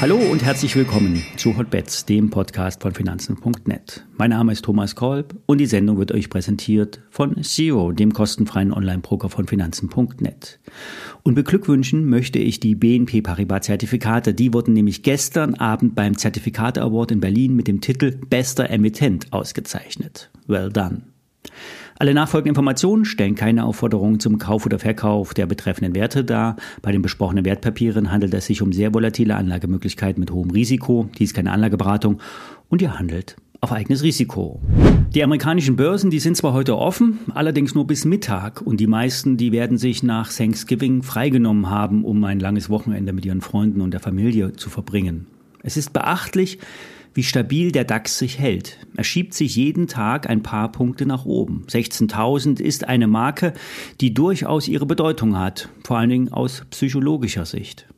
Hallo und herzlich willkommen zu Hot Bets, dem Podcast von Finanzen.net. Mein Name ist Thomas Kolb und die Sendung wird euch präsentiert von Zero, dem kostenfreien Online-Broker von Finanzen.net. Und beglückwünschen möchte ich die BNP Paribas Zertifikate. Die wurden nämlich gestern Abend beim Zertifikate Award in Berlin mit dem Titel Bester Emittent ausgezeichnet. Well done. Alle nachfolgenden Informationen stellen keine Aufforderung zum Kauf oder Verkauf der betreffenden Werte dar. Bei den besprochenen Wertpapieren handelt es sich um sehr volatile Anlagemöglichkeiten mit hohem Risiko. Dies ist keine Anlageberatung und ihr handelt auf eigenes Risiko. Die amerikanischen Börsen, die sind zwar heute offen, allerdings nur bis Mittag. Und die meisten, die werden sich nach Thanksgiving freigenommen haben, um ein langes Wochenende mit ihren Freunden und der Familie zu verbringen. Es ist beachtlich, wie stabil der DAX sich hält. Er schiebt sich jeden Tag ein paar Punkte nach oben. 16.000 ist eine Marke, die durchaus ihre Bedeutung hat, vor allen Dingen aus psychologischer Sicht.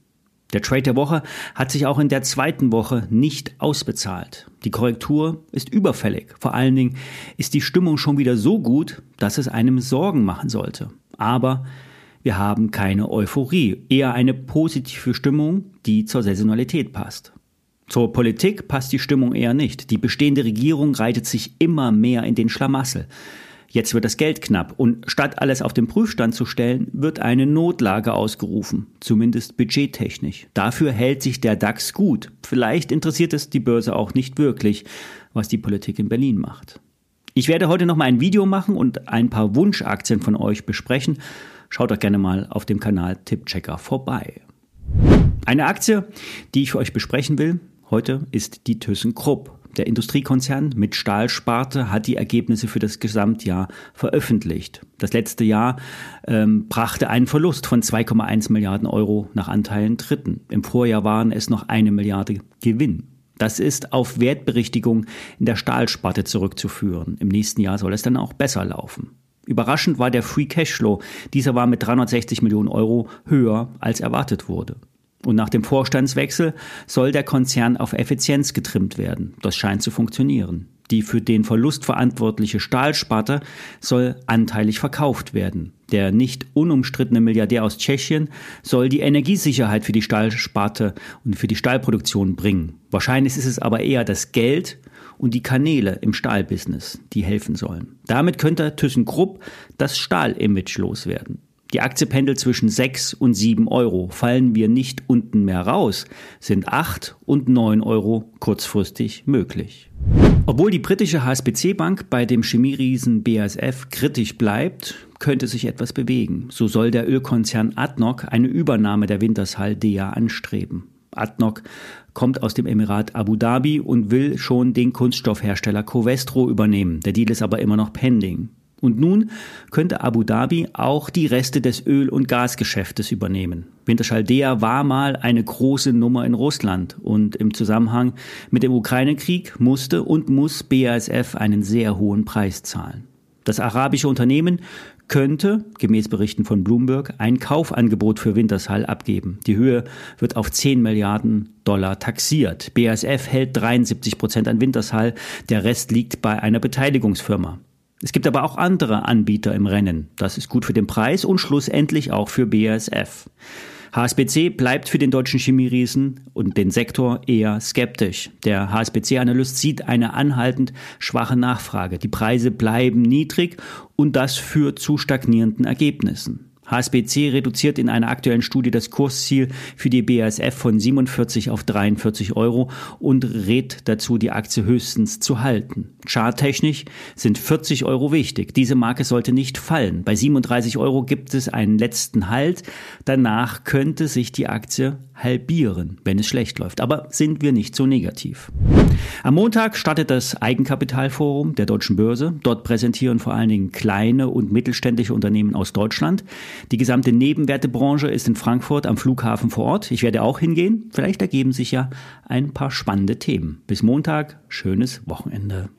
Der Trade der Woche hat sich auch in der zweiten Woche nicht ausbezahlt. Die Korrektur ist überfällig. Vor allen Dingen ist die Stimmung schon wieder so gut, dass es einem Sorgen machen sollte. Aber wir haben keine Euphorie, eher eine positive Stimmung, die zur Saisonalität passt. Zur Politik passt die Stimmung eher nicht. Die bestehende Regierung reitet sich immer mehr in den Schlamassel. Jetzt wird das Geld knapp und statt alles auf den Prüfstand zu stellen, wird eine Notlage ausgerufen, zumindest budgettechnisch. Dafür hält sich der DAX gut. Vielleicht interessiert es die Börse auch nicht wirklich, was die Politik in Berlin macht. Ich werde heute nochmal ein Video machen und ein paar Wunschaktien von euch besprechen. Schaut doch gerne mal auf dem Kanal Tippchecker vorbei. Eine Aktie, die ich für euch besprechen will, heute ist die ThyssenKrupp. Der Industriekonzern mit Stahlsparte hat die Ergebnisse für das Gesamtjahr veröffentlicht. Das letzte Jahr brachte einen Verlust von 2,1 Milliarden Euro nach Anteilen Dritten. Im Vorjahr waren es noch 1 Milliarde Gewinn. Das ist auf Wertberichtigung in der Stahlsparte zurückzuführen. Im nächsten Jahr soll es dann auch besser laufen. Überraschend war der Free Cashflow. Dieser war mit 360 Millionen Euro höher als erwartet wurde. Und nach dem Vorstandswechsel soll der Konzern auf Effizienz getrimmt werden. Das scheint zu funktionieren. Die für den Verlust verantwortliche Stahlsparte soll anteilig verkauft werden. Der nicht unumstrittene Milliardär aus Tschechien soll die Energiesicherheit für die Stahlsparte und für die Stahlproduktion bringen. Wahrscheinlich ist es aber eher das Geld und die Kanäle im Stahlbusiness, die helfen sollen. Damit könnte ThyssenKrupp das Stahlimage loswerden. Die Aktie pendelt zwischen 6 und 7 Euro. Fallen wir nicht unten mehr raus, sind 8 und 9 Euro kurzfristig möglich. Obwohl die britische HSBC-Bank bei dem Chemieriesen BASF kritisch bleibt, könnte sich etwas bewegen. So soll der Ölkonzern Adnoc eine Übernahme der Wintershall DEA anstreben. Adnoc kommt aus dem Emirat Abu Dhabi und will schon den Kunststoffhersteller Covestro übernehmen. Der Deal ist aber immer noch pending. Und nun könnte Abu Dhabi auch die Reste des Öl- und Gasgeschäftes übernehmen. Wintershall DEA war mal eine große Nummer in Russland und im Zusammenhang mit dem Ukraine-Krieg musste und muss BASF einen sehr hohen Preis zahlen. Das arabische Unternehmen könnte, gemäß Berichten von Bloomberg, ein Kaufangebot für Wintershall abgeben. Die Höhe wird auf 10 Milliarden Dollar taxiert. BASF hält 73% an Wintershall, der Rest liegt bei einer Beteiligungsfirma. Es gibt aber auch andere Anbieter im Rennen. Das ist gut für den Preis und schlussendlich auch für BASF. HSBC bleibt für den deutschen Chemieriesen und den Sektor eher skeptisch. Der HSBC-Analyst sieht eine anhaltend schwache Nachfrage. Die Preise bleiben niedrig und das führt zu stagnierenden Ergebnissen. HSBC reduziert in einer aktuellen Studie das Kursziel für die BASF von 47 auf 43 Euro und rät dazu, die Aktie höchstens zu halten. Charttechnisch sind 40 Euro wichtig. Diese Marke sollte nicht fallen. Bei 37 Euro gibt es einen letzten Halt. Danach könnte sich die Aktie halbieren, wenn es schlecht läuft. Aber sind wir nicht so negativ. Am Montag startet das Eigenkapitalforum der Deutschen Börse. Dort präsentieren vor allen Dingen kleine und mittelständische Unternehmen aus Deutschland. Die gesamte Nebenwertebranche ist in Frankfurt am Flughafen vor Ort. Ich werde auch hingehen. Vielleicht ergeben sich ja ein paar spannende Themen. Bis Montag, schönes Wochenende.